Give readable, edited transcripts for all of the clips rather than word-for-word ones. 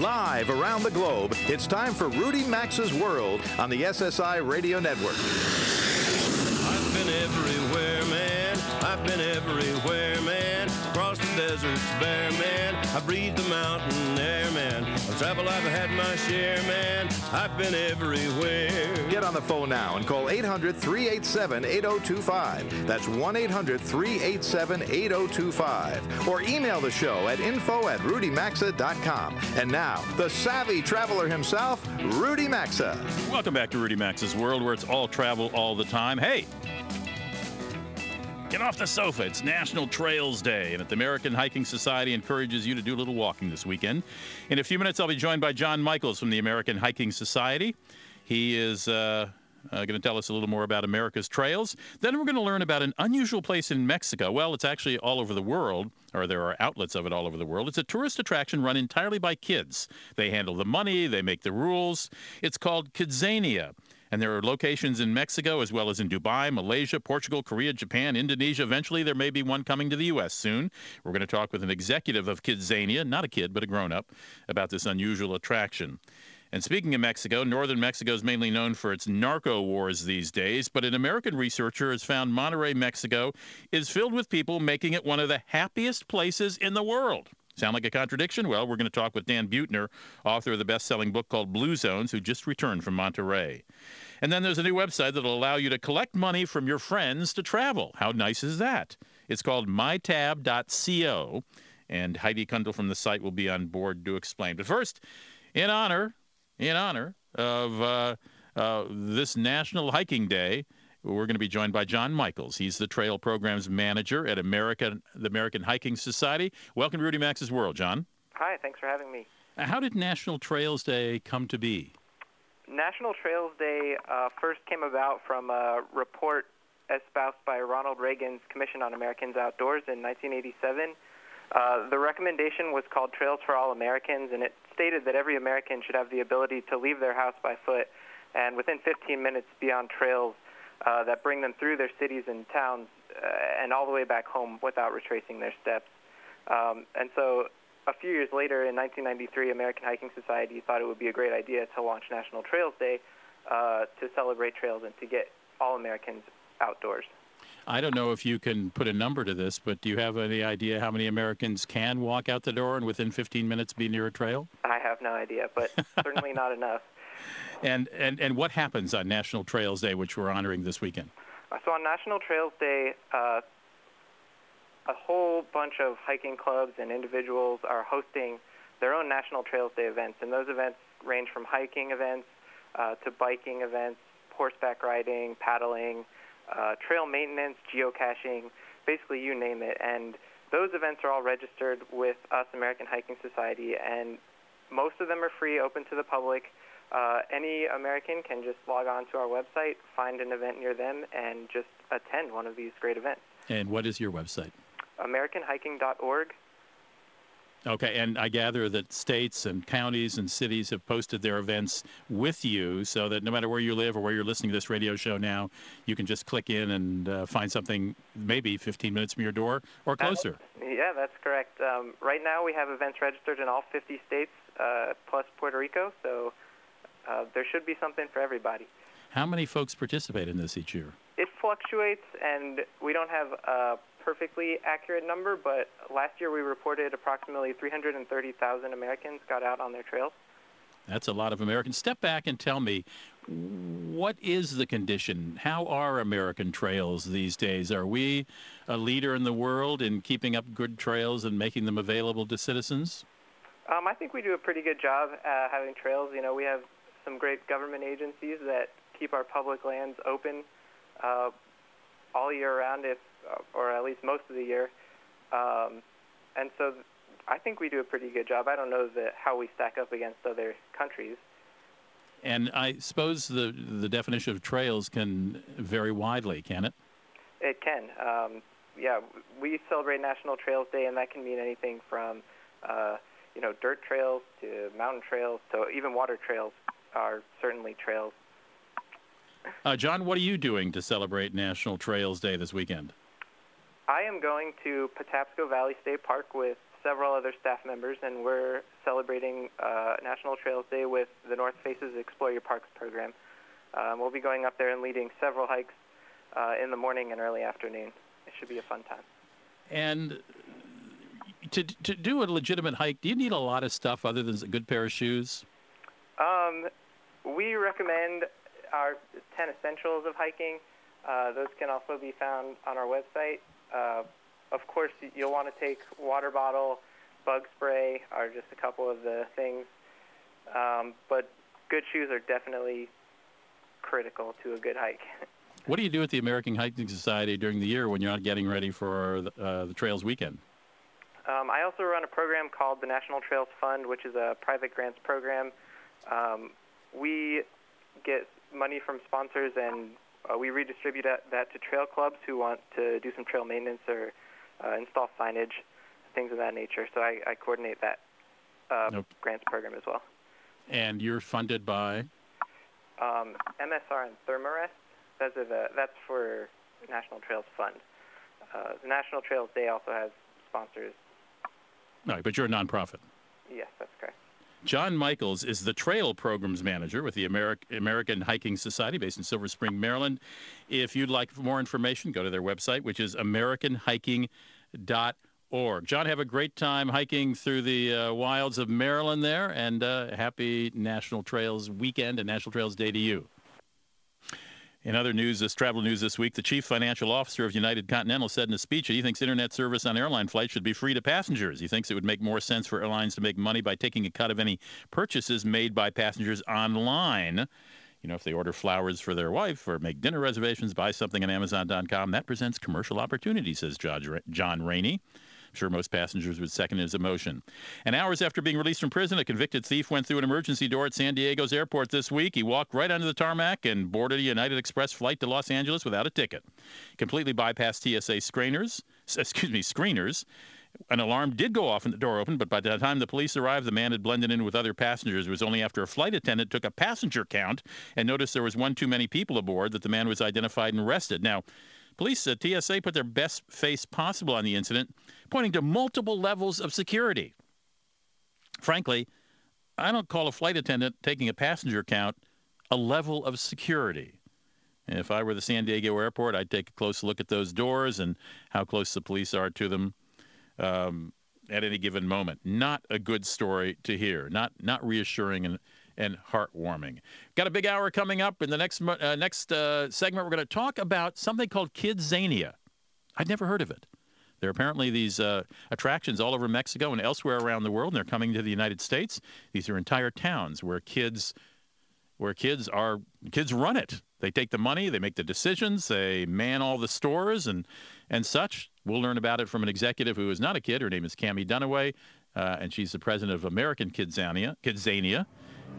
Live around the globe, it's time for Rudy Max's World on the SSI Radio Network. I've been everywhere, man. I've been everywhere, man. Across the deserts bare, man. I breathe the mountain air, man. On travel, I've had my share, man. I've been everywhere. Get on the phone now and call 800-387-8025. That's 1-800-387-8025. Or email the show at info@rudymaxa.com. And now, the savvy traveler himself, Rudy Maxa. Welcome back to Rudy Maxa's World, where it's all travel all the time. Hey! Get off the sofa. It's National Trails Day, and the American Hiking Society encourages you to do a little walking this weekend. In a few minutes, I'll be joined by John Michaels from the American Hiking Society. He is going to tell us a little more about America's trails. Then we're going to learn about an unusual place in Mexico. Well, it's actually all over the world, or there are outlets of it all over the world. It's a tourist attraction run entirely by kids. They handle the money. They make the rules. It's called Kidzania. And there are locations in Mexico as well as in Dubai, Malaysia, Portugal, Korea, Japan, Indonesia. Eventually, there may be one coming to the U.S. soon. We're going to talk with an executive of Kidzania, not a kid, but a grown-up, about this unusual attraction. And speaking of Mexico, northern Mexico is mainly known for its narco wars these days, but an American researcher has found Monterrey, Mexico, is filled with people, making it one of the happiest places in the world. Sound like a contradiction? Well, we're going to talk with Dan Buettner, author of the best-selling book called Blue Zones, who just returned from Monterrey. And then there's a new website that'll allow you to collect money from your friends to travel. How nice is that? It's called mytab.co, and Heidi Kundel from the site will be on board to explain. But first, in honor of this National Hiking Day, we're going to be joined by John Michaels. He's the Trail Programs Manager at the American Hiking Society. Welcome to Rudy Max's World, John. Hi, thanks for having me. How did National Trails Day come to be? National Trails Day first came about from a report espoused by Ronald Reagan's Commission on Americans Outdoors in 1987. The recommendation was called Trails for All Americans, and it stated that every American should have the ability to leave their house by foot and within 15 minutes be on trails that bring them through their cities and towns and all the way back home without retracing their steps. And so a few years later, in 1993, American Hiking Society thought it would be a great idea to launch National Trails Day to celebrate trails and to get all Americans outdoors. I don't know if you can put a number to this, but do you have any idea how many Americans can walk out the door and within 15 minutes be near a trail? I have no idea, but certainly not enough. And what happens on National Trails Day, which we're honoring this weekend? So on National Trails Day, a whole bunch of hiking clubs and individuals are hosting their own National Trails Day events, and those events range from hiking events to biking events, horseback riding, paddling, trail maintenance, geocaching, basically you name it. And those events are all registered with us, American Hiking Society, and most of them are free, open to the public. Any American can just log on to our website, find an event near them, and just attend one of these great events. And what is your website? AmericanHiking.org. Okay, and I gather that states and counties and cities have posted their events with you so that no matter where you live or where you're listening to this radio show now, you can just click in and find something maybe 15 minutes from your door or closer. Yeah, that's correct. Right now we have events registered in all 50 states plus Puerto Rico, so there should be something for everybody. How many folks participate in this each year? It fluctuates, and we don't have a perfectly accurate number, but last year we reported approximately 330,000 Americans got out on their trails. That's a lot of Americans. Step back and tell me, what is the condition? How are American trails these days? Are we a leader in the world in keeping up good trails and making them available to citizens? I think we do a pretty good job having trails. You know, we have some great government agencies that keep our public lands open all year round, or at least most of the year. And so I think we do a pretty good job. I don't know how we stack up against other countries. And I suppose the definition of trails can vary widely, can it? It can. Yeah, we celebrate National Trails Day, and that can mean anything from dirt trails to mountain trails, so even water trails are certainly trails. John, what are you doing to celebrate National Trails Day this weekend? I am going to Patapsco Valley State Park with several other staff members, and we're celebrating National Trails Day with the North Faces Explore Your Parks program. We'll be going up there and leading several hikes in the morning and early afternoon. It should be a fun time. And to do a legitimate hike, do you need a lot of stuff other than a good pair of shoes? We recommend our 10 essentials of hiking. Those can also be found on our website. Of course, you'll want to take water bottle, bug spray are just a couple of the things. But good shoes are definitely critical to a good hike. What do you do at the American Hiking Society during the year when you're not getting ready for the Trails Weekend? I also run a program called the National Trails Fund, which is a private grants program. We get money from sponsors, and we redistribute that to trail clubs who want to do some trail maintenance or install signage, things of that nature. So I coordinate that grants program as well. And you're funded by? MSR and Thermarest. That's for National Trails Fund. The National Trails Day also has sponsors. No, but you're a nonprofit. Yes, that's correct. John Michaels is the Trail Programs Manager with the American Hiking Society based in Silver Spring, Maryland. If you'd like more information, go to their website, which is americanhiking.org. John, have a great time hiking through the wilds of Maryland there, and happy National Trails Weekend and National Trails Day to you. In other news, this travel news this week, the chief financial officer of United Continental said in a speech that he thinks internet service on airline flights should be free to passengers. He thinks it would make more sense for airlines to make money by taking a cut of any purchases made by passengers online. You know, if they order flowers for their wife or make dinner reservations, buy something on Amazon.com, that presents commercial opportunity, says John Rainey. I'm sure most passengers would second his emotion. And hours after being released from prison, a convicted thief went through an emergency door at San Diego's airport this week. He walked right onto the tarmac and boarded a United Express flight to Los Angeles without a ticket. Completely bypassed TSA screeners. An alarm did go off and the door opened, but by the time the police arrived, the man had blended in with other passengers. It was only after a flight attendant took a passenger count and noticed there was one too many people aboard that the man was identified and arrested. Now, police at TSA put their best face possible on the incident, pointing to multiple levels of security. Frankly, I don't call a flight attendant taking a passenger count a level of security. And if I were the San Diego airport, I'd take a close look at those doors and how close the police are to them at any given moment. Not a good story to hear. Not reassuring and heartwarming. Got a big hour coming up. In the next segment, we're going to talk about something called Kidzania. I'd never heard of it. There are apparently these attractions all over Mexico and elsewhere around the world, and they're coming to the United States. These are entire towns where kids run it. They take the money, they make the decisions, they man all the stores and such. We'll learn about it from an executive who is not a kid. Her name is Cammie Dunaway, and she's the president of American Kidzania.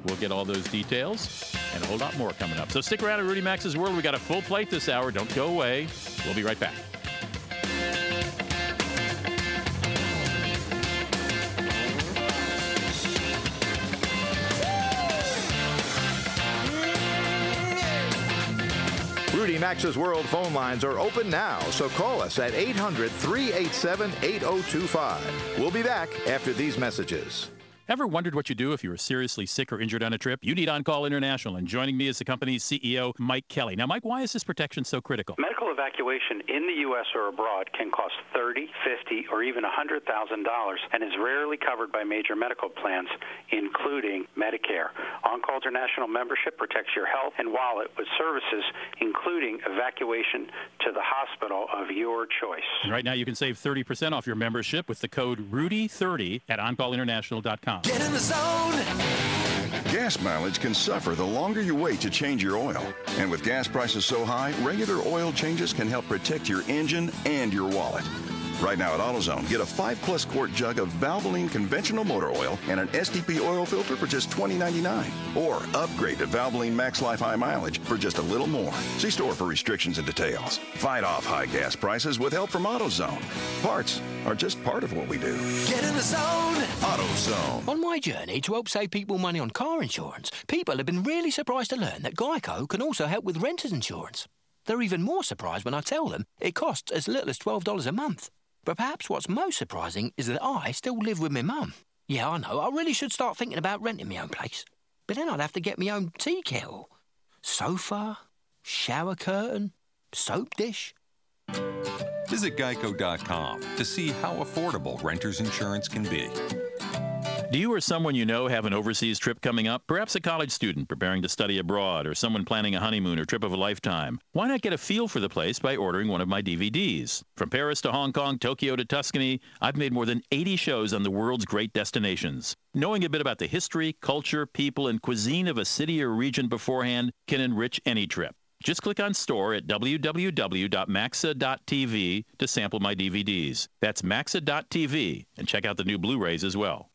We'll get all those details and a whole lot more coming up. So stick around at Rudy Max's World. We got a full plate this hour. Don't go away. We'll be right back. Rudy Max's World phone lines are open now, so call us at 800-387-8025. We'll be back after these messages. Ever wondered what you do if you were seriously sick or injured on a trip? You need OnCall International, and joining me is the company's CEO, Mike Kelly. Now, Mike, why is this protection so critical? Medical evacuation in the U.S. or abroad can cost $30,000, $50,000, or even $100,000 and is rarely covered by major medical plans, including Medicare. OnCall International membership protects your health and wallet with services, including evacuation to the hospital of your choice. And right now, you can save 30% off your membership with the code RUDY30 at OnCallInternational.com. Get in the zone. Gas mileage can suffer the longer you wait to change your oil. And with gas prices so high, regular oil changes can help protect your engine and your wallet. Right now at AutoZone, get a 5-plus quart jug of Valvoline conventional motor oil and an SDP oil filter for just $20.99. Or upgrade to Valvoline Max Life High Mileage for just a little more. See store for restrictions and details. Fight off high gas prices with help from AutoZone. Parts are just part of what we do. Get in the zone. AutoZone. On my journey to help save people money on car insurance, people have been really surprised to learn that GEICO can also help with renter's insurance. They're even more surprised when I tell them it costs as little as $12 a month. But perhaps what's most surprising is that I still live with my mum. Yeah, I know, I really should start thinking about renting my own place. But then I'd have to get my own tea kettle, sofa, shower curtain, soap dish. Visit Geico.com to see how affordable renter's insurance can be. Do you or someone you know have an overseas trip coming up? Perhaps a college student preparing to study abroad or someone planning a honeymoon or trip of a lifetime. Why not get a feel for the place by ordering one of my DVDs? From Paris to Hong Kong, Tokyo to Tuscany, I've made more than 80 shows on the world's great destinations. Knowing a bit about the history, culture, people, and cuisine of a city or region beforehand can enrich any trip. Just click on store at www.maxa.tv to sample my DVDs. That's maxa.tv, and check out the new Blu-rays as well.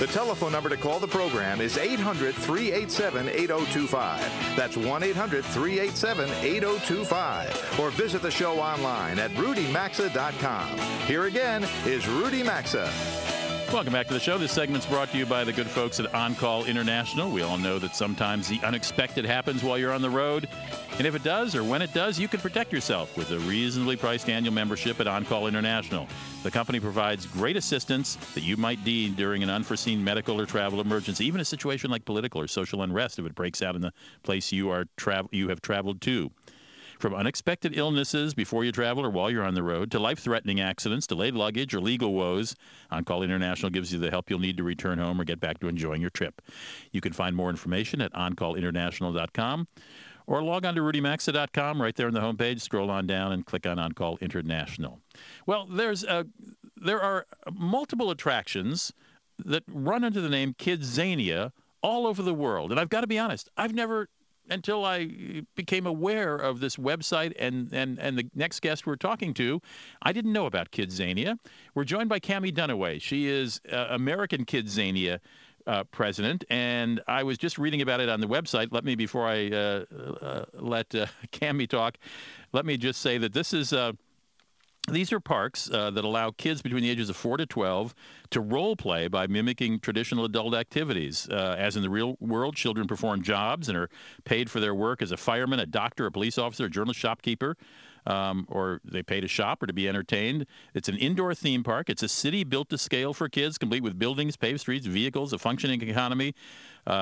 The telephone number to call the program is 800-387-8025. That's 1-800-387-8025. Or visit the show online at RudyMaxa.com. Here again is Rudy Maxa. Welcome back to the show. This segment's brought to you by the good folks at OnCall International. We all know that sometimes the unexpected happens while you're on the road. And if it does, or when it does, you can protect yourself with a reasonably priced annual membership at OnCall International. The company provides great assistance that you might need during an unforeseen medical or travel emergency, even a situation like political or social unrest if it breaks out in the place you have traveled to. From unexpected illnesses before you travel or while you're on the road, to life-threatening accidents, delayed luggage, or legal woes, OnCall International gives you the help you'll need to return home or get back to enjoying your trip. You can find more information at OnCallInternational.com. Or log on to RudyMaxa.com. Right there on the homepage, scroll on down and click on OnCall International. Well, there are multiple attractions that run under the name Kidzania all over the world. And I've got to be honest, I've never, until I became aware of this website and the next guest we're talking to, I didn't know about Kidzania. We're joined by Cammie Dunaway. She is American Kidzania president, and I was just reading about it on the website. Before I let Cammie talk, let me just say that these are parks that allow kids between the ages of 4 to 12 to role play by mimicking traditional adult activities. As in the real world, children perform jobs and are paid for their work as a fireman, a doctor, a police officer, a journalist, shopkeeper. Or they pay to shop or to be entertained. It's an indoor theme park. It's a city built to scale for kids, complete with buildings, paved streets, vehicles, a functioning economy,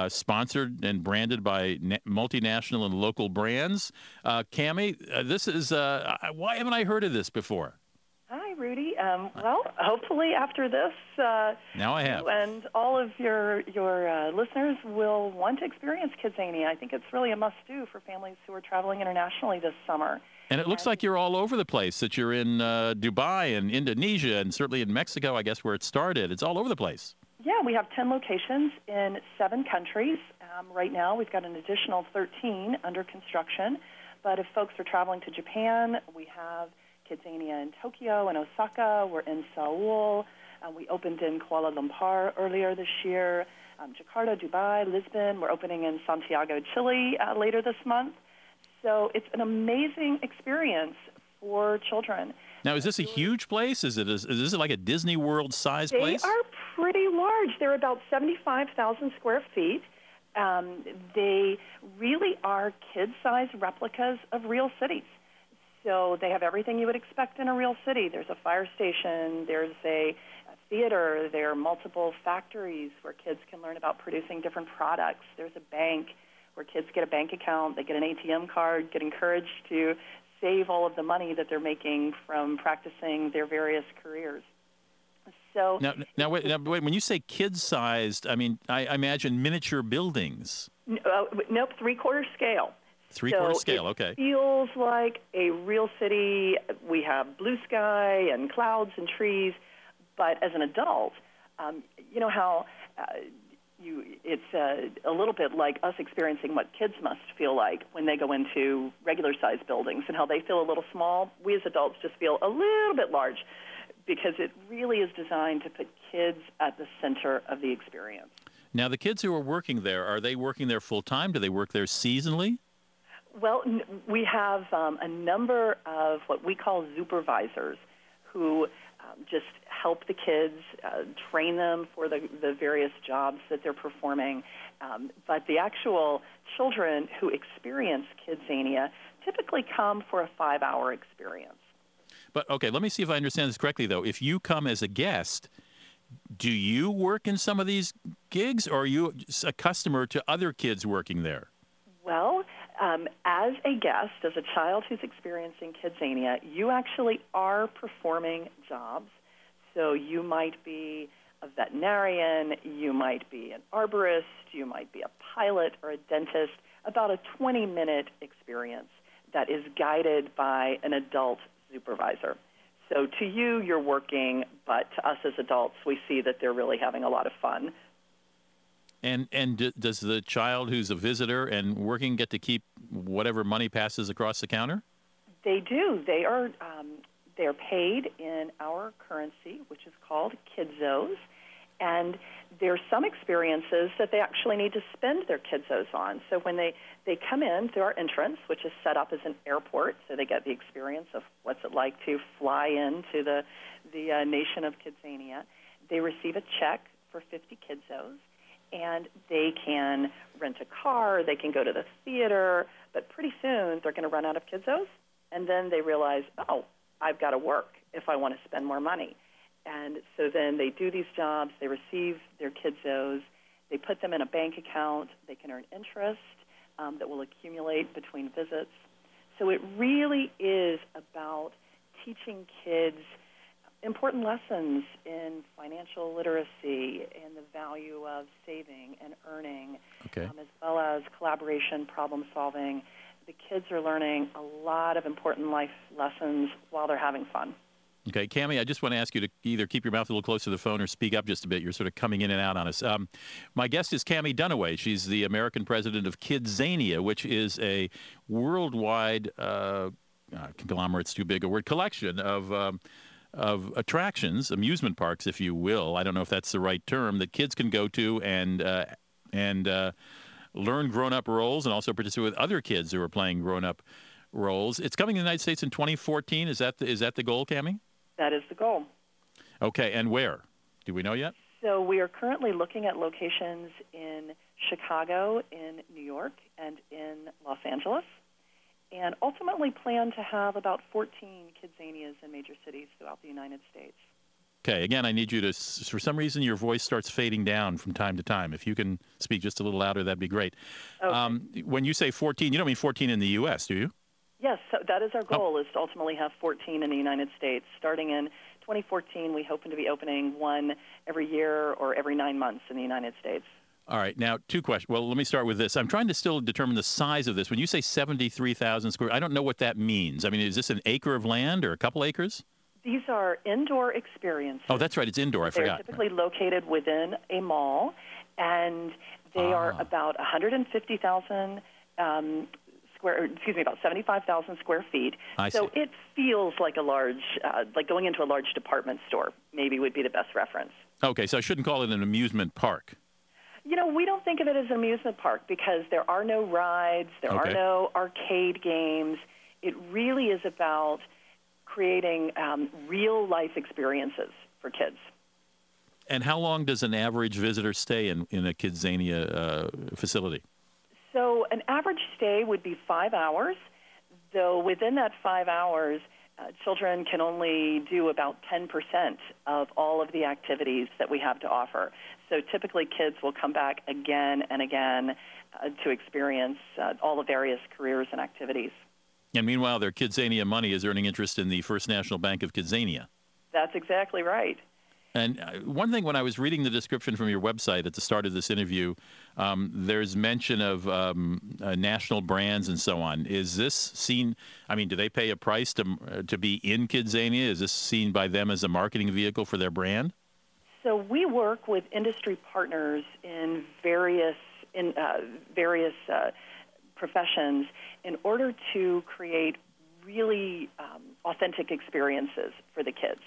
sponsored and branded by multinational and local brands. Cammie, this is, why haven't I heard of this before? Hi, Rudy. Well, hopefully after this, now I have. You and all of your listeners will want to experience Kidzania. I think it's really a must-do for families who are traveling internationally this summer. And it looks like you're all over the place, that you're in Dubai and Indonesia and certainly in Mexico, I guess, where it started. It's all over the place. Yeah, we have 10 locations in 7 countries. Right now we've got an additional 13 under construction. But if folks are traveling to Japan, we have Kidzania in Tokyo and Osaka. We're in Seoul. We opened in Kuala Lumpur earlier this year. Jakarta, Dubai, Lisbon. We're opening in Santiago, Chile later this month. So it's an amazing experience for children. Now, is this a huge place? Is this like a Disney World-sized place? They are pretty large. They're about 75,000 square feet. They really are kid-sized replicas of real cities. So they have everything you would expect in a real city. There's a fire station. There's a theater. There are multiple factories where kids can learn about producing different products. There's a bank where kids get a bank account, they get an ATM card, get encouraged to save all of the money that they're making from practicing their various careers. So now wait, when you say kid-sized, I mean, I imagine miniature buildings. Nope, three-quarter scale. Three-quarter scale, okay. Feels like a real city. We have blue sky and clouds and trees, but as an adult, you know how... It's a little bit like us experiencing what kids must feel like when they go into regular-sized buildings and how they feel a little small. We as adults just feel a little bit large because it really is designed to put kids at the center of the experience. Now, the kids who are they working there full-time? Do they work there seasonally? Well, we have a number of what we call supervisors who just help the kids, train them for the various jobs that they're performing. But the actual children who experience kidsania typically come for a 5-hour experience. But, okay, let me see if I understand this correctly, though. If you come as a guest, do you work in some of these gigs, or are you a customer to other kids working there? Well, as a guest, as a child who's experiencing kidsania, you actually are performing jobs. So you might be a veterinarian, you might be an arborist, you might be a pilot or a dentist, about a 20-minute experience that is guided by an adult supervisor. So to you, you're working, but to us as adults, we see that they're really having a lot of fun. And does the child who's a visitor and working get to keep whatever money passes across the counter? They do. They are paid in our currency, which is called kidzos. And there are some experiences that they actually need to spend their kidzos on. So when they come in through our entrance, which is set up as an airport, so they get the experience of what's it like to fly into the nation of Kidsania. They receive a check for 50 kidzos, and they can rent a car, they can go to the theater, but pretty soon they're going to run out of kidzos, and then they realize, oh, I've got to work if I want to spend more money. And so then they do these jobs, they receive their kidzos, they put them in a bank account, they can earn interest that will accumulate between visits. So it really is about teaching kids important lessons in financial literacy and the value of saving and earning, okay, as well as collaboration, problem solving. The kids are learning a lot of important life lessons while they're having fun. Okay, Cammie, I just want to ask you to either keep your mouth a little closer to the phone or speak up just a bit. You're sort of coming in and out on us. My guest is Cammie Dunaway. She's the American president of Kidsania, which is a worldwide conglomerate's too big a word, collection of attractions, amusement parks, if you will. I don't know if that's the right term, that kids can go to and learn grown-up roles and also participate with other kids who are playing grown-up roles. It's coming to the United States in 2014. Is that the goal, Cammie? That is the goal. Okay, and where? Do we know yet? So we are currently looking at locations in Chicago, in New York, and in Los Angeles, and ultimately plan to have about 14 Kidsanias in major cities throughout the United States. Okay, again, I need you to, for some reason, your voice starts fading down from time to time. If you can speak just a little louder, that'd be great. Okay. When you say 14, you don't mean 14 in the U.S., do you? Yes, so that is our goal, is to ultimately have 14 in the United States. Starting in 2014, we hope to be opening one every year or every 9 months in the United States. All right. Now, two questions. Well, let me start with this. I'm trying to still determine the size of this. When you say 73,000 square, I don't know what that means. I mean, is this an acre of land or a couple acres? These are indoor experiences. Oh, that's right. It's indoor. I forgot. They're typically located within a mall, and they are about 150,000 about 75,000 square feet. So it feels like a large, like going into a large department store maybe would be the best reference. Okay, so I shouldn't call it an amusement park. You know, we don't think of it as an amusement park because there are no rides, there are no arcade games. It really is about creating real-life experiences for kids. And how long does an average visitor stay in a Kidsania facility? So an average stay would be 5 hours, though within that 5 hours, children can only do about 10% of all of the activities that we have to offer. So typically kids will come back again and again to experience all the various careers and activities. And meanwhile, their Kidsania money is earning interest in the First National Bank of Kidsania. That's exactly right. And one thing, when I was reading the description from your website at the start of this interview, there's mention of national brands and so on. Is this seen, I mean, do they pay a price to be in Kidsania? Is this seen by them as a marketing vehicle for their brand? So we work with industry partners in various professions in order to create really authentic experiences for the kids.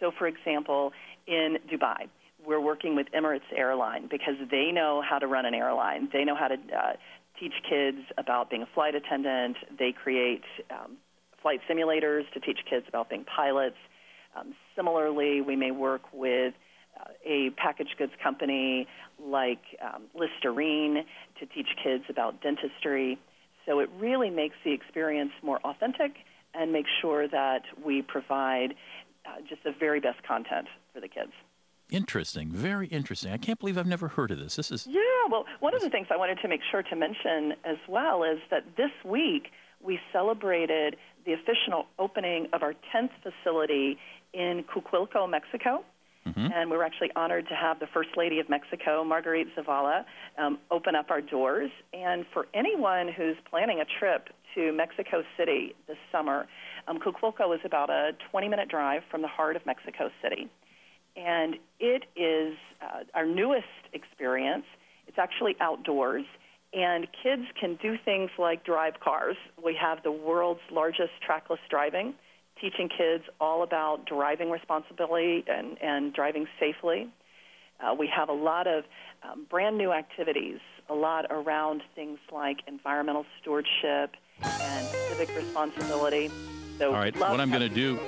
So, for example, in Dubai, we're working with Emirates Airline because they know how to run an airline. They know how to teach kids about being a flight attendant. They create flight simulators to teach kids about being pilots. Similarly, we may work with a packaged goods company like Listerine to teach kids about dentistry. So it really makes the experience more authentic and makes sure that we provide just the very best content for the kids. Interesting. Very interesting. I can't believe I've never heard of this. Yeah, well, one of the things I wanted to make sure to mention as well is that this week we celebrated the official opening of our 10th facility in Cuculco, Mexico. Mm-hmm. And we were actually honored to have the First Lady of Mexico, Margarita Zavala, open up our doors. And for anyone who's planning a trip to Mexico City this summer, Cuculco is about a 20-minute drive from the heart of Mexico City. And it is our newest experience. It's actually outdoors, and kids can do things like drive cars. We have the world's largest trackless driving, teaching kids all about driving responsibly and driving safely. We have a lot of brand-new activities, a lot around things like environmental stewardship and civic responsibility. So all right, what I'm going to do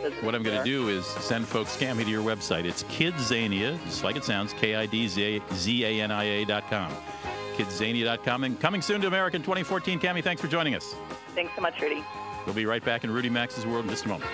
is send folks, Cammie, to your website. It's Kidzania, just like it sounds, KIDZANIA.com. Kidzania.com. And coming soon to America in 2014, Cammie, thanks for joining us. Thanks so much, Rudy. We'll be right back in Rudy Max's World in just a moment.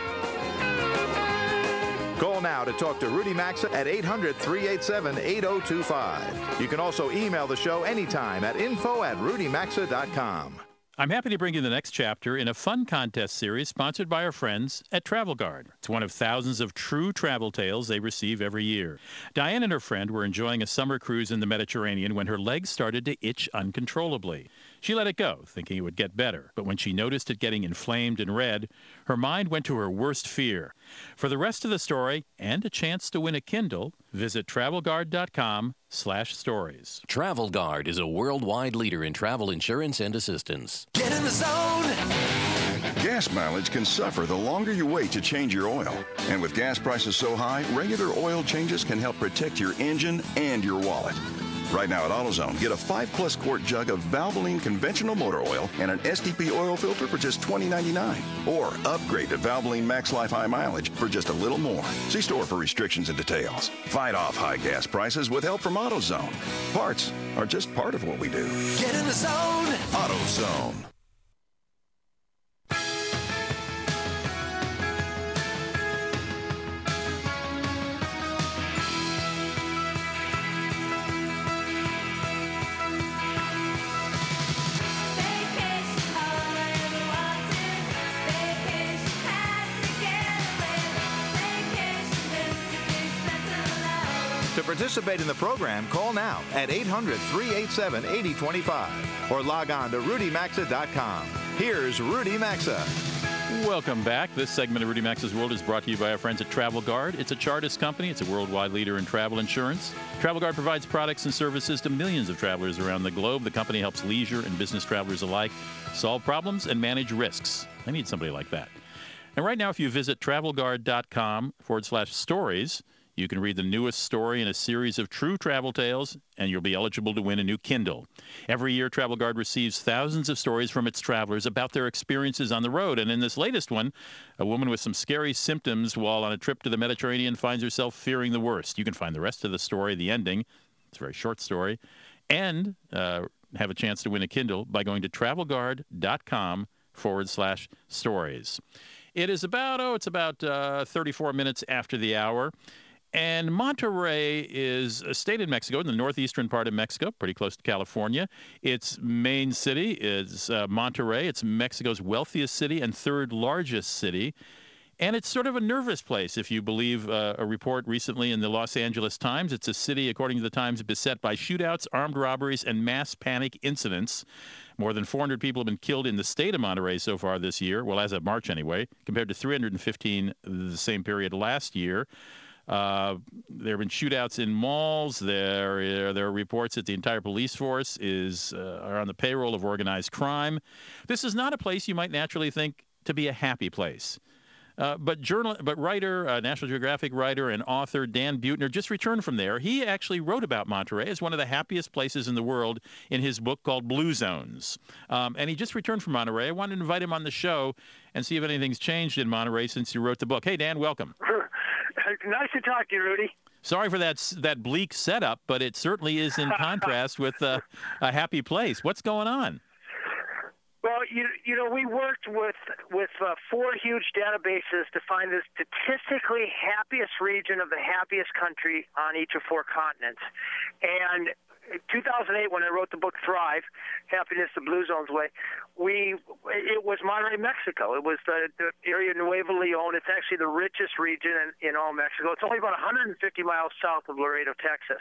Call now to talk to Rudy Maxa at 800-387-8025. You can also email the show anytime at info@rudymaxa.com. I'm happy to bring you the next chapter in a fun contest series sponsored by our friends at Travel Guard. It's one of thousands of true travel tales they receive every year. Diane and her friend were enjoying a summer cruise in the Mediterranean when her legs started to itch uncontrollably. She let it go, thinking it would get better. But when she noticed it getting inflamed and red, her mind went to her worst fear. For the rest of the story and a chance to win a Kindle, visit travelguard.com/stories. Travel Guard is a worldwide leader in travel insurance and assistance. Get in the zone! Gas mileage can suffer the longer you wait to change your oil. And with gas prices so high, regular oil changes can help protect your engine and your wallet. Right now at AutoZone, get a 5-plus quart jug of Valvoline conventional motor oil and an SDP oil filter for just $20.99. Or upgrade to Valvoline Max Life High Mileage for just a little more. See store for restrictions and details. Fight off high gas prices with help from AutoZone. Parts are just part of what we do. Get in the zone! AutoZone. Participate in the program, call now at 800-387-8025 or log on to RudyMaxa.com. Here's Rudy Maxa. Welcome back. This segment of Rudy Maxa's World is brought to you by our friends at Travel Guard. It's a Chartist company. It's a worldwide leader in travel insurance. Travel Guard provides products and services to millions of travelers around the globe. The company helps leisure and business travelers alike solve problems and manage risks. I need somebody like that. And right now, if you visit travelguard.com/stories, you can read the newest story in a series of true travel tales, and you'll be eligible to win a new Kindle. Every year, Travel Guard receives thousands of stories from its travelers about their experiences on the road. And in this latest one, a woman with some scary symptoms while on a trip to the Mediterranean finds herself fearing the worst. You can find the rest of the story, the ending, it's a very short story, and have a chance to win a Kindle by going to travelguard.com/stories. It is about, it's about 34 minutes after the hour. And Monterrey is a state in Mexico, in the northeastern part of Mexico, pretty close to California. Its main city is Monterrey. It's Mexico's wealthiest city and third largest city. And it's sort of a nervous place, if you believe a report recently in the Los Angeles Times. It's a city, according to the Times, beset by shootouts, armed robberies, and mass panic incidents. More than 400 people have been killed in the state of Monterrey so far this year, well, as of March anyway, compared to 315 the same period last year. There have been shootouts in malls. There are reports that the entire police force are on the payroll of organized crime. This is not a place you might naturally think to be a happy place. But writer, National Geographic writer and author Dan Buettner just returned from there. He actually wrote about Monterrey as one of the happiest places in the world in his book called Blue Zones. And he just returned from Monterrey. I wanted to invite him on the show and see if anything's changed in Monterrey since you wrote the book. Hey, Dan, welcome. Nice to talk to you, Rudy. Sorry for that bleak setup, but it certainly is in contrast with a happy place. What's going on? Well, you know, we worked with four huge databases to find the statistically happiest region of the happiest country on each of four continents. And in 2008, when I wrote the book Thrive, Happiness the Blue Zone's Way, it was Monterrey, Mexico. It was the area of Nuevo León. It's actually the richest region in all Mexico. It's only about 150 miles south of Laredo, Texas.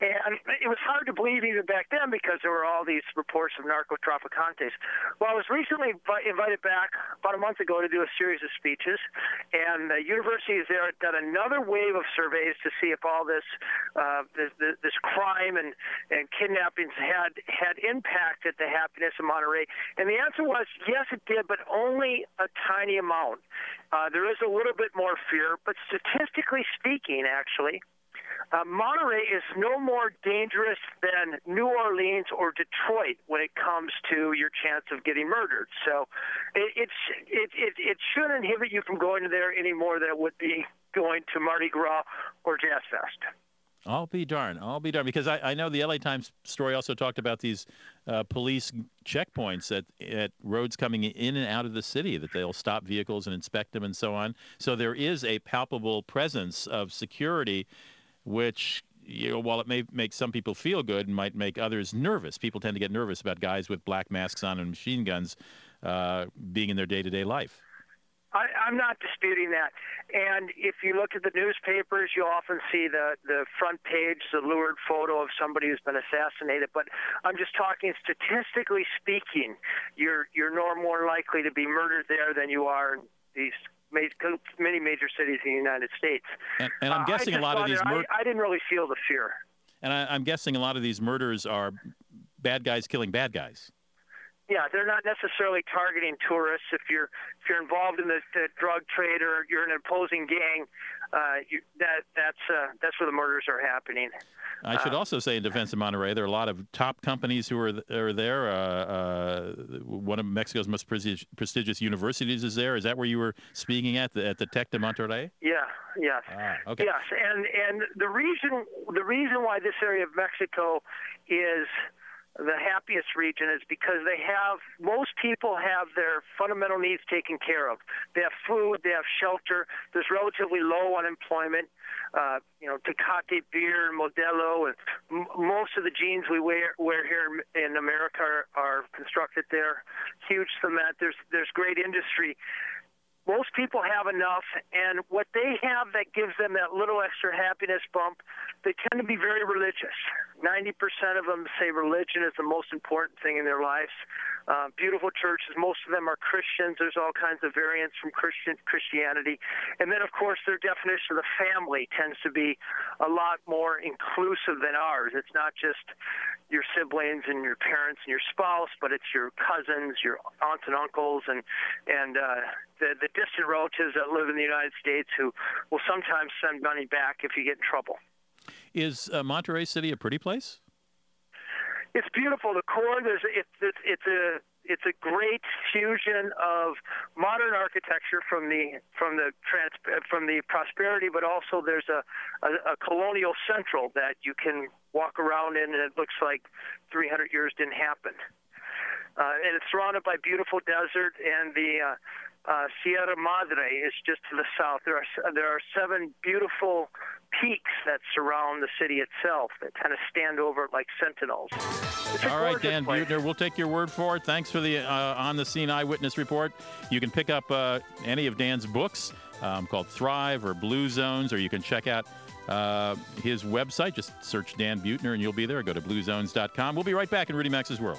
And it was hard to believe even back then because there were all these reports of narco-traficantes. Well, I was recently invited back about a month ago to do a series of speeches, and the university has done another wave of surveys to see if all this crime and kidnappings had impacted the happiness of Monterrey. And the answer was, yes, it did, but only a tiny amount. There is a little bit more fear, but statistically speaking, actually, Monterrey is no more dangerous than New Orleans or Detroit when it comes to your chance of getting murdered. So it shouldn't inhibit you from going there any more than it would be going to Mardi Gras or Jazz Fest. I'll be darned, because I know the LA Times story also talked about these police checkpoints at roads coming in and out of the city, that they'll stop vehicles and inspect them and so on. So there is a palpable presence of security, which, you know, while it may make some people feel good, might make others nervous. People tend to get nervous about guys with black masks on and machine guns being in their day-to-day life. I'm not disputing that. And if you look at the newspapers, you often see the front page, the lurid photo of somebody who's been assassinated. But I'm just talking statistically speaking, you're no more likely to be murdered there than you are in these many major cities in the United States. And I'm guessing a lot of these murders... I didn't really feel the fear. And I'm guessing a lot of these murders are bad guys killing bad guys. Yeah, they're not necessarily targeting tourists. If you're involved in the drug trade or you're an opposing gang, that's where the murders are happening. I should also say, in defense of Monterrey, there are a lot of top companies who are there. One of Mexico's most prestigious universities is there. Is that where you were speaking at the Tec de Monterrey? Yeah. Yes. Ah, okay. Yes, and the reason why this area of Mexico is the happiest region is because most people have their fundamental needs taken care of. They have food, they have shelter, there's relatively low unemployment. Tecate beer, Modelo, and most of the jeans we wear here in America are constructed there. Huge cement, there's great industry. Most people have enough, and what they have that gives them that little extra happiness bump, they tend to be very religious. 90% of them say religion is the most important thing in their lives. Beautiful churches, most of them are Christians. There's all kinds of variants from Christianity. And then, of course, their definition of the family tends to be a lot more inclusive than ours. It's not just your siblings and your parents and your spouse, but it's your cousins, your aunts and uncles, and the distant relatives that live in the United States who will sometimes send money back if you get in trouble. Is Monterrey City a pretty place? It's beautiful. The core, it's a great fusion of modern architecture from the prosperity, but also there's a colonial central that you can walk around in, and it looks like 300 years didn't happen. And it's surrounded by beautiful desert, and the Sierra Madre is just to the south. There are seven beautiful peaks that surround the city itself that kind of stand over it like sentinels. All right, Dan Buettner, we'll take your word for it. Thanks for the on-the-scene eyewitness report. You can pick up any of Dan's books called Thrive or Blue Zones, or you can check out his website. Just search Dan Buettner and you'll be there. Go to bluezones.com. We'll be right back in Rudy Max's World.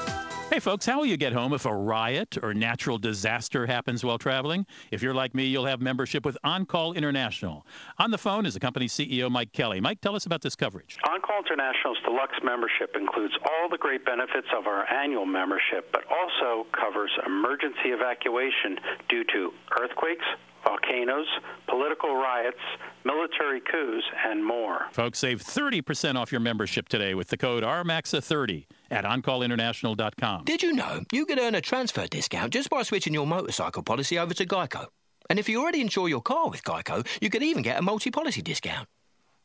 Hey, folks, how will you get home if a riot or natural disaster happens while traveling? If you're like me, you'll have membership with OnCall International. On the phone is the company's CEO, Mike Kelly. Mike, tell us about this coverage. OnCall International's deluxe membership includes all the great benefits of our annual membership, but also covers emergency evacuation due to earthquakes, volcanoes, political riots, military coups, and more. Folks, save 30% off your membership today with the code RMAXA30 at OnCallInternational.com. Did you know you could earn a transfer discount just by switching your motorcycle policy over to Geico? And if you already insure your car with Geico, you could even get a multi-policy discount.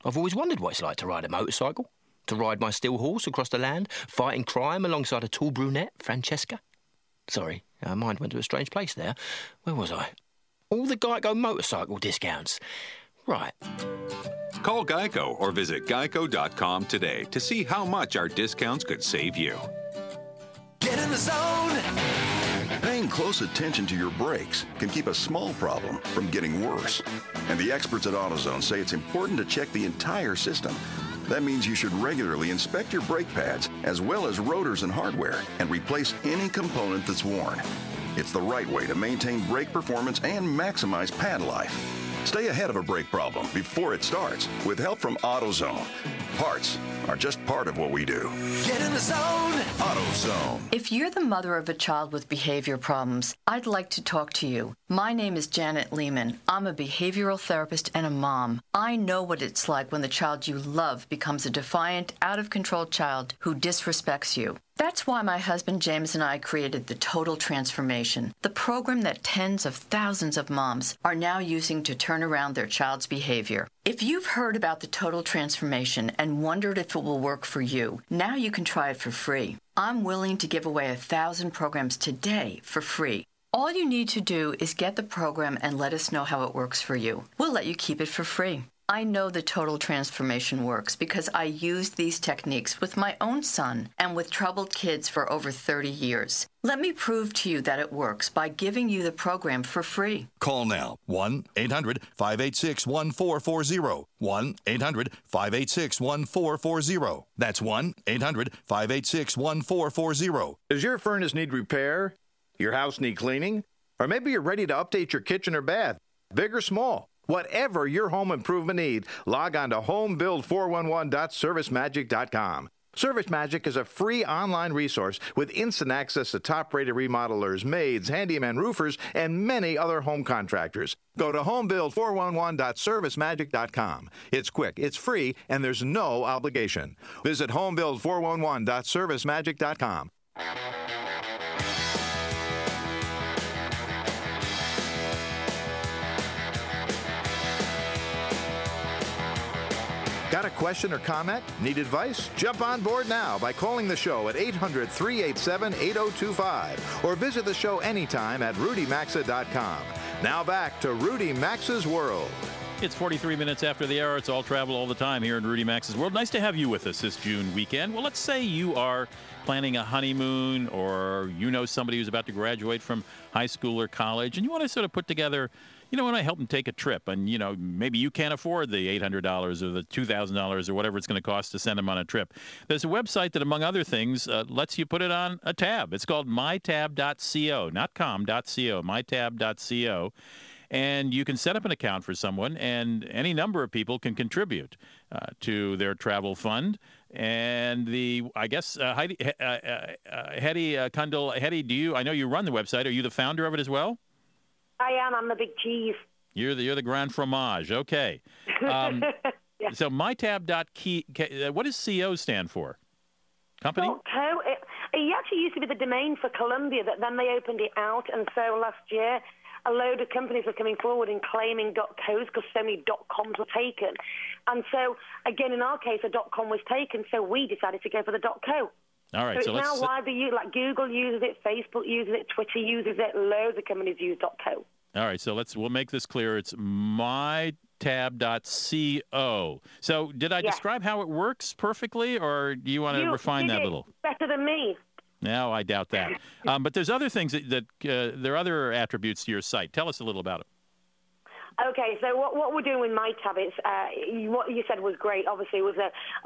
I've always wondered what it's like to ride a motorcycle, to ride my steel horse across the land, fighting crime alongside a tall brunette, Francesca. Sorry, my mind went to a strange place there. Where was I? All the Geico motorcycle discounts. Right. Call Geico or visit geico.com today to see how much our discounts could save you. Get in the zone! Paying close attention to your brakes can keep a small problem from getting worse. And the experts at AutoZone say it's important to check the entire system. That means you should regularly inspect your brake pads as well as rotors and hardware and replace any component that's worn. It's the right way to maintain brake performance and maximize pad life. Stay ahead of a brake problem before it starts with help from AutoZone. Parts are just part of what we do. Get in the zone, AutoZone. If you're the mother of a child with behavior problems, I'd like to talk to you. My name is Janet Lehman. I'm a behavioral therapist and a mom. I know what it's like when the child you love becomes a defiant, out-of-control child who disrespects you. That's why my husband James and I created the Total Transformation, the program that tens of thousands of moms are now using to turn around their child's behavior. If you've heard about the Total Transformation and wondered if it will work for you, now you can try it for free. I'm willing to give away 1,000 programs today for free. All you need to do is get the program and let us know how it works for you. We'll let you keep it for free. I know the Total Transformation works because I used these techniques with my own son and with troubled kids for over 30 years. Let me prove to you that it works by giving you the program for free. Call now. 1-800-586-1440. 1-800-586-1440. That's 1-800-586-1440. Does your furnace need repair? Your house need cleaning? Or maybe you're ready to update your kitchen or bath, big or small. Whatever your home improvement need, log on to homebuild411.servicemagic.com. Service Magic is a free online resource with instant access to top-rated remodelers, maids, handymen, roofers, and many other home contractors. Go to homebuild411.servicemagic.com. It's quick, it's free, and there's no obligation. Visit homebuild411.servicemagic.com. Got a question or comment? Need advice? Jump on board now by calling the show at 800-387-8025 or visit the show anytime at RudyMaxa.com. Now back to Rudy Maxa's World. It's 43 minutes after the hour. It's all travel all the time here in Rudy Maxa's World. Nice to have you with us this June weekend. Well, let's say you are planning a honeymoon or you know somebody who's about to graduate from high school or college and you want to sort of put together, you know, when I help them take a trip and, you know, maybe you can't afford the $800 or the $2,000 or whatever it's going to cost to send them on a trip. There's a website that, among other things, lets you put it on a tab. It's called mytab.co, not com.co, mytab.co. And you can set up an account for someone and any number of people can contribute to their travel fund. And Hedy Condell, I know you run the website. Are you the founder of it as well? I am. I'm the big cheese. You're the grand fromage. Okay. Yeah. So mytab.co, what does CO stand for? Company? Co. It actually used to be the domain for Columbia, but then they opened it out. And so last year, a load of companies were coming forward and claiming .co's because so many .coms were taken. And so, again, in our case, a .com was taken, so we decided to go for the .co. All right, so let's now widely, like Google uses it, Facebook uses it, Twitter uses it, loads of companies use .co. All right, so we'll make this clear. It's mytab.co. So did I describe how it works perfectly, or do you want to refine that a little? Better than me. No, I doubt that. But there's other things that there are other attributes to your site. Tell us a little about it. Okay, so what we're doing with MyTab is what you said was great. Obviously, it was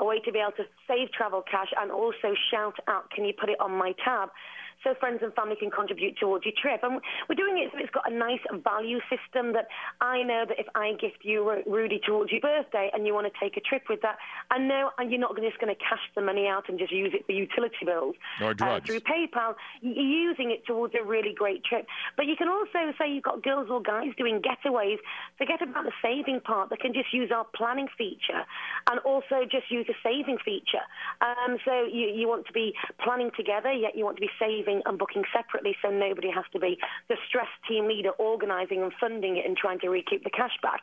a way to be able to save travel cash and also shout out, can you put it on MyTab? so friends and family can contribute towards your trip. And we're doing it so it's got a nice value system that I know that if I gift you, Rudy, towards your birthday and you want to take a trip with that, I know you're not just going to cash the money out and just use it for utility bills or drugs. Through PayPal. You're using it towards a really great trip. But you can also say you've got girls or guys doing getaways. Forget about the saving part. They can just use our planning feature and also just use the saving feature. So you want to be planning together, yet you want to be saving and booking separately, so nobody has to be the stressed team leader organising and funding it and trying to recoup the cash back.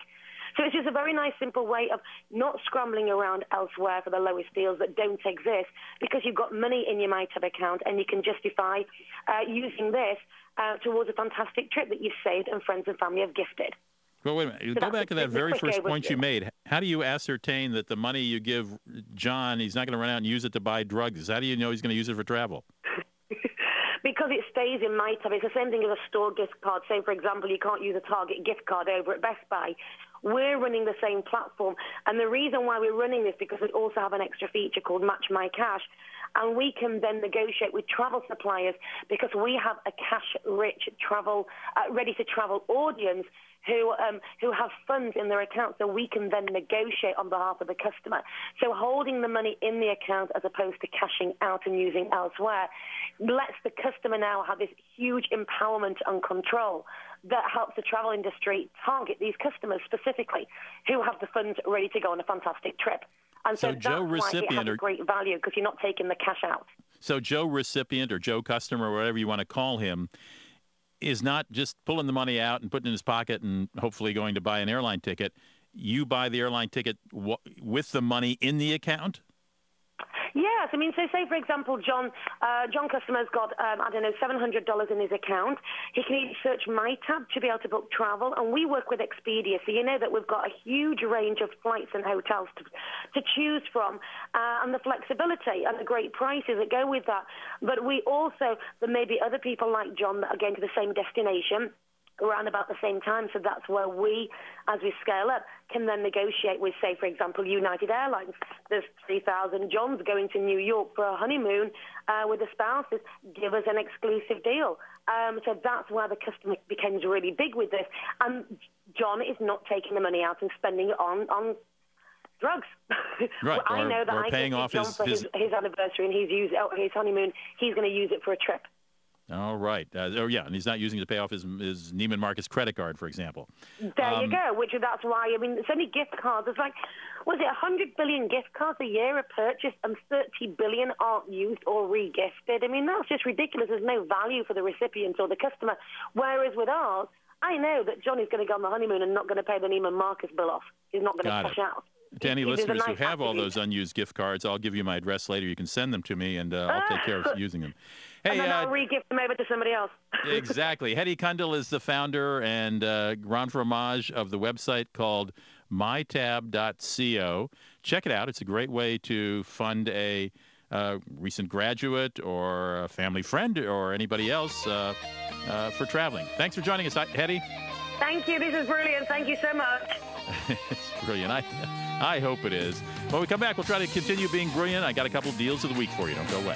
So it's just a very nice, simple way of not scrambling around elsewhere for the lowest deals that don't exist, because you've got money in your MyTab account and you can justify using this towards a fantastic trip that you've saved and friends and family have gifted. Well, wait a minute. So go back to that very first point you made. How do you ascertain that the money you give John, he's not going to run out and use it to buy drugs? How do you know he's going to use it for travel? Because it stays in MyTab. It's the same thing as a store gift card. Say, for example, you can't use a Target gift card over at Best Buy. We're running the same platform, and the reason why we're running this because we also have an extra feature called Match My Cash, and we can then negotiate with travel suppliers because we have a cash-rich travel, ready-to-travel audience who have funds in their account, so we can then negotiate on behalf of the customer. So holding the money in the account as opposed to cashing out and using elsewhere lets the customer now have this huge empowerment and control that helps the travel industry target these customers specifically who have the funds ready to go on a fantastic trip. And so that's why it has a great value, because you're not taking the cash out. So Joe recipient or Joe customer, or whatever you want to call him, is not just pulling the money out and putting it in his pocket and hopefully going to buy an airline ticket. You buy the airline ticket with the money in the account? Yes, I mean, so say, for example, John customer's got, $700 in his account. He can search MyTab to be able to book travel, and we work with Expedia, so you know that we've got a huge range of flights and hotels to choose from, and the flexibility and the great prices that go with that. But we also, there may be other people like John that are going to the same destination around about the same time, so that's where we, as we scale up, can then negotiate with, say, for example, United Airlines. There's 3,000 Johns going to New York for a honeymoon with the spouses. Give us an exclusive deal. So that's where the customer becomes really big with this. And John is not taking the money out and spending it on drugs. Right. Well, or, I know that I paying off John for his anniversary and his honeymoon. He's going to use it for a trip. All right. And he's not using it to pay off his Neiman Marcus credit card, for example. There you go, that's why, I mean, so many gift cards. There's 100 billion gift cards a year are purchased and 30 billion aren't used or re-gifted. I mean, that's just ridiculous. There's no value for the recipient or the customer. Whereas with ours, I know that John is going to go on the honeymoon and not going to pay the Neiman Marcus bill off. He's not going to cash out. To any listeners who have all those unused gift cards, I'll give you my address later. You can send them to me, and I'll take care of using them. Hey, and then I'll re-gift them over to somebody else. Exactly. Hedy Kundal is the founder and Ron Fromage of the website called mytab.co. Check it out. It's a great way to fund a recent graduate or a family friend or anybody else for traveling. Thanks for joining us, Hedy. Thank you. This is brilliant. Thank you so much. It's brilliant. I hope it is. When we come back, we'll try to continue being brilliant. I got a couple deals of the week for you. Don't go away.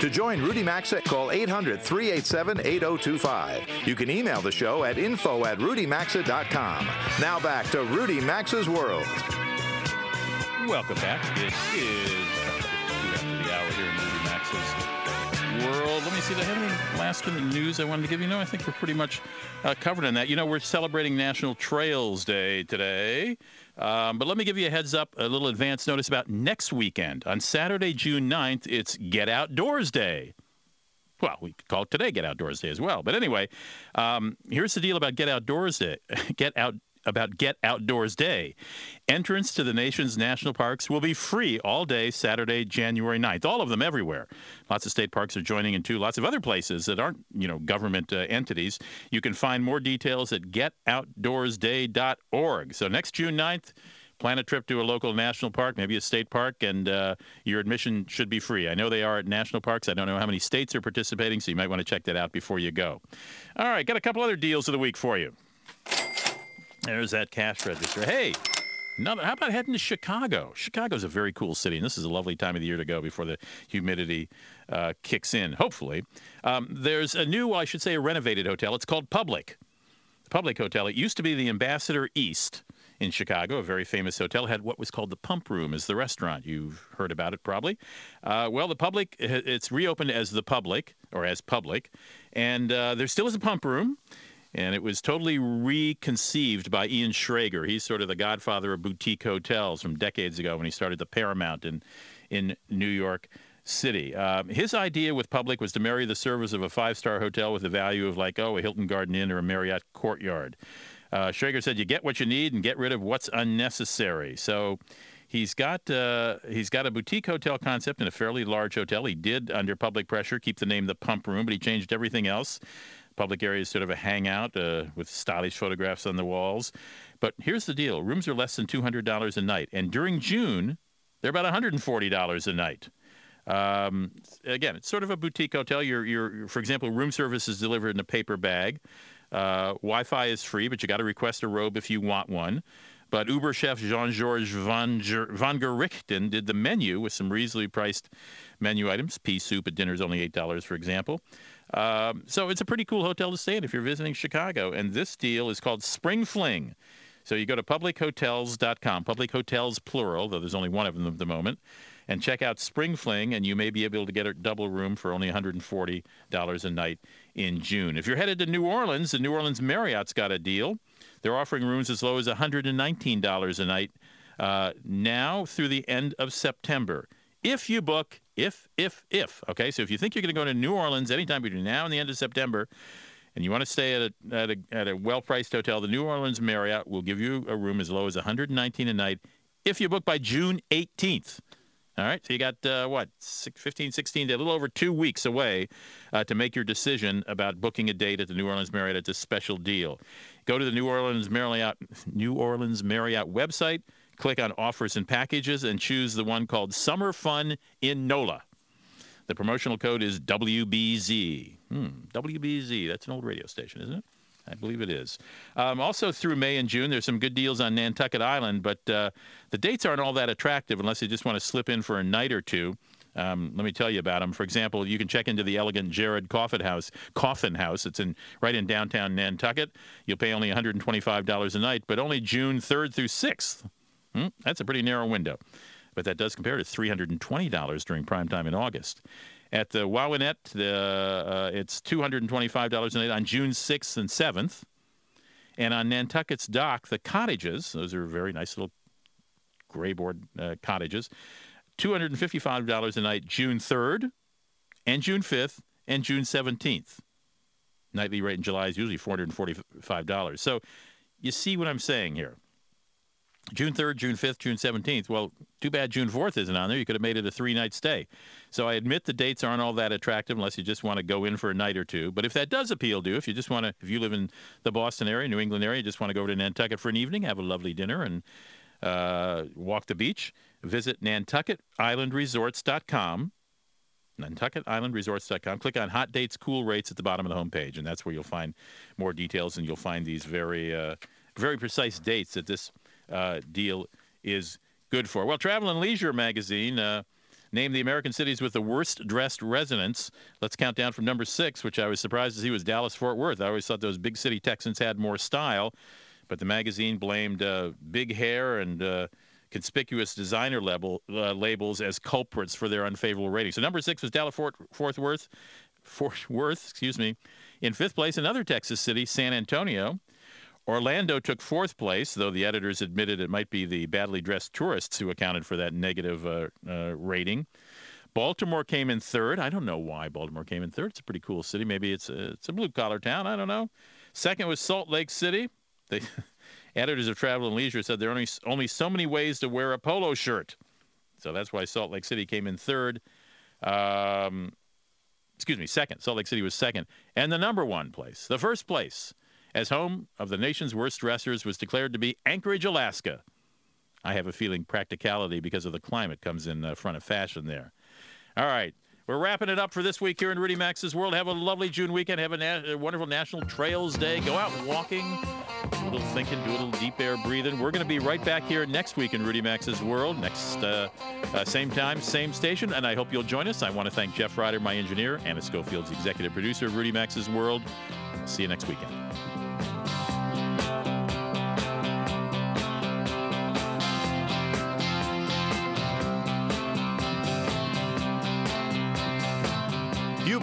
To join Rudy Maxa, call 800-387-8025. You can email the show at info@rudymaxa.com. Now back to Rudy Maxa's World. Welcome back. It is after the hour here in Rudy Maxa's World. Let me see. Do I have any last-minute news I wanted to give you? No, I think we're pretty much covered on that. You know, we're celebrating National Trails Day today. But let me give you a heads up, a little advance notice about next weekend. On Saturday, June 9th, it's Get Outdoors Day. Well, we could call it today Get Outdoors Day as well. But anyway, here's the deal about Get Outdoors Day. Get out about Get Outdoors Day. Entrance to the nation's national parks will be free all day Saturday, January 9th. All of them everywhere. Lots of state parks are joining in, too. Lots of other places that aren't, government entities. You can find more details at getoutdoorsday.org. So next June 9th, plan a trip to a local national park, maybe a state park, and your admission should be free. I know they are at national parks. I don't know how many states are participating, so you might want to check that out before you go. All right, got a couple other deals of the week for you. There's that cash register. Hey, how about heading to Chicago? Chicago's a very cool city, and this is a lovely time of the year to go before the humidity kicks in, hopefully. There's a new, a renovated hotel. It's called Public. The Public Hotel. It used to be the Ambassador East in Chicago, a very famous hotel, had what was called the Pump Room as the restaurant. You've heard about it probably. The Public, it's reopened as the Public, or as Public, and there still is a Pump Room, and it was totally reconceived by Ian Schrager. He's sort of the godfather of boutique hotels from decades ago when he started the Paramount in New York City. His idea with Public was to marry the service of a five-star hotel with the value of a Hilton Garden Inn or a Marriott Courtyard. Schrager said, "You get what you need and get rid of what's unnecessary." So he's got a boutique hotel concept and a fairly large hotel. He did, under public pressure, keep the name The Pump Room, but he changed everything else. Public area is sort of a hangout with stylish photographs on the walls. But here's the deal. Rooms are less than $200 a night. And during June, they're about $140 a night. Again, it's sort of a boutique hotel. For example, room service is delivered in a paper bag. Wi-Fi is free, but you got to request a robe if you want one. But Uber chef Jean-Georges van Gerichten did the menu with some reasonably priced menu items. Pea soup at dinner is only $8, for example. So it's a pretty cool hotel to stay in if you're visiting Chicago. And this deal is called Spring Fling. So you go to publichotels.com, public hotels plural, though there's only one of them at the moment, and check out Spring Fling, and you may be able to get a double room for only $140 a night in June. If you're headed to New Orleans, the New Orleans Marriott's got a deal. They're offering rooms as low as $119 a night now through the end of September. If you book, if. Okay, so if you think you're going to go to New Orleans anytime between now and the end of September, and you want to stay at a well-priced hotel, the New Orleans Marriott will give you a room as low as $119 a night if you book by June 18th. All right, so you got, 15, 16 days, a little over 2 weeks away to make your decision about booking a date at the New Orleans Marriott. It's a special deal. Go to the New Orleans Marriott website, click on Offers and Packages, and choose the one called Summer Fun in NOLA. The promotional code is WBZ. WBZ, that's an old radio station, isn't it? I believe it is. Also through May and June, there's some good deals on Nantucket Island, but the dates aren't all that attractive unless you just want to slip in for a night or two. Let me tell you about them. For example, you can check into the elegant Jared Coffin House. It's right in downtown Nantucket. You'll pay only $125 a night, but only June 3rd through 6th. That's a pretty narrow window. But that does compare to $320 during prime time in August. At the Wawanette, it's $225 a night on June 6th and 7th. And on Nantucket's dock, the cottages, those are very nice little gray board cottages, $255 a night June 3rd and June 5th and June 17th. Nightly rate in July is usually $445. So you see what I'm saying here. June 3rd, June 5th, June 17th. Well, too bad June 4th isn't on there. You could have made it a three-night stay. So I admit the dates aren't all that attractive unless you just want to go in for a night or two. But if that does appeal to you, if you live in the Boston area, New England area, you just want to go over to Nantucket for an evening, have a lovely dinner, and walk the beach, visit NantucketIslandResorts.com. NantucketIslandResorts.com. Click on Hot Dates, Cool Rates at the bottom of the homepage, and that's where you'll find more details, and you'll find these very, very precise dates that this deal is good for. Well, Travel and Leisure magazine named the American cities with the worst-dressed residents. Let's count down from number 6, which I was surprised to see was Dallas-Fort Worth. I always thought those big city Texans had more style, but the magazine blamed big hair and conspicuous designer labels as culprits for their unfavorable rating. So number 6 was Dallas-Fort Worth. In 5th place, another Texas city, San Antonio. Orlando took 4th place, though the editors admitted it might be the badly dressed tourists who accounted for that negative rating. Baltimore came in 3rd. I don't know why Baltimore came in 3rd. It's a pretty cool city. Maybe it's a blue-collar town. I don't know. 2nd was Salt Lake City. Editors of Travel and Leisure said there are only so many ways to wear a polo shirt. So that's why Salt Lake City came in third. Second. Salt Lake City was second. And the number one place, the first place, as home of the nation's worst dressers, was declared to be Anchorage, Alaska. I have a feeling practicality because of the climate comes in front of fashion there. All right. We're wrapping it up for this week here in Rudy Max's World. Have a lovely June weekend. Have a wonderful National Trails Day. Go out walking, do a little thinking, do a little deep air breathing. We're going to be right back here next week in Rudy Max's World, next same time, same station, and I hope you'll join us. I want to thank Jeff Ryder, my engineer, Anna Schofield's executive producer of Rudy Max's World. See you next weekend. You've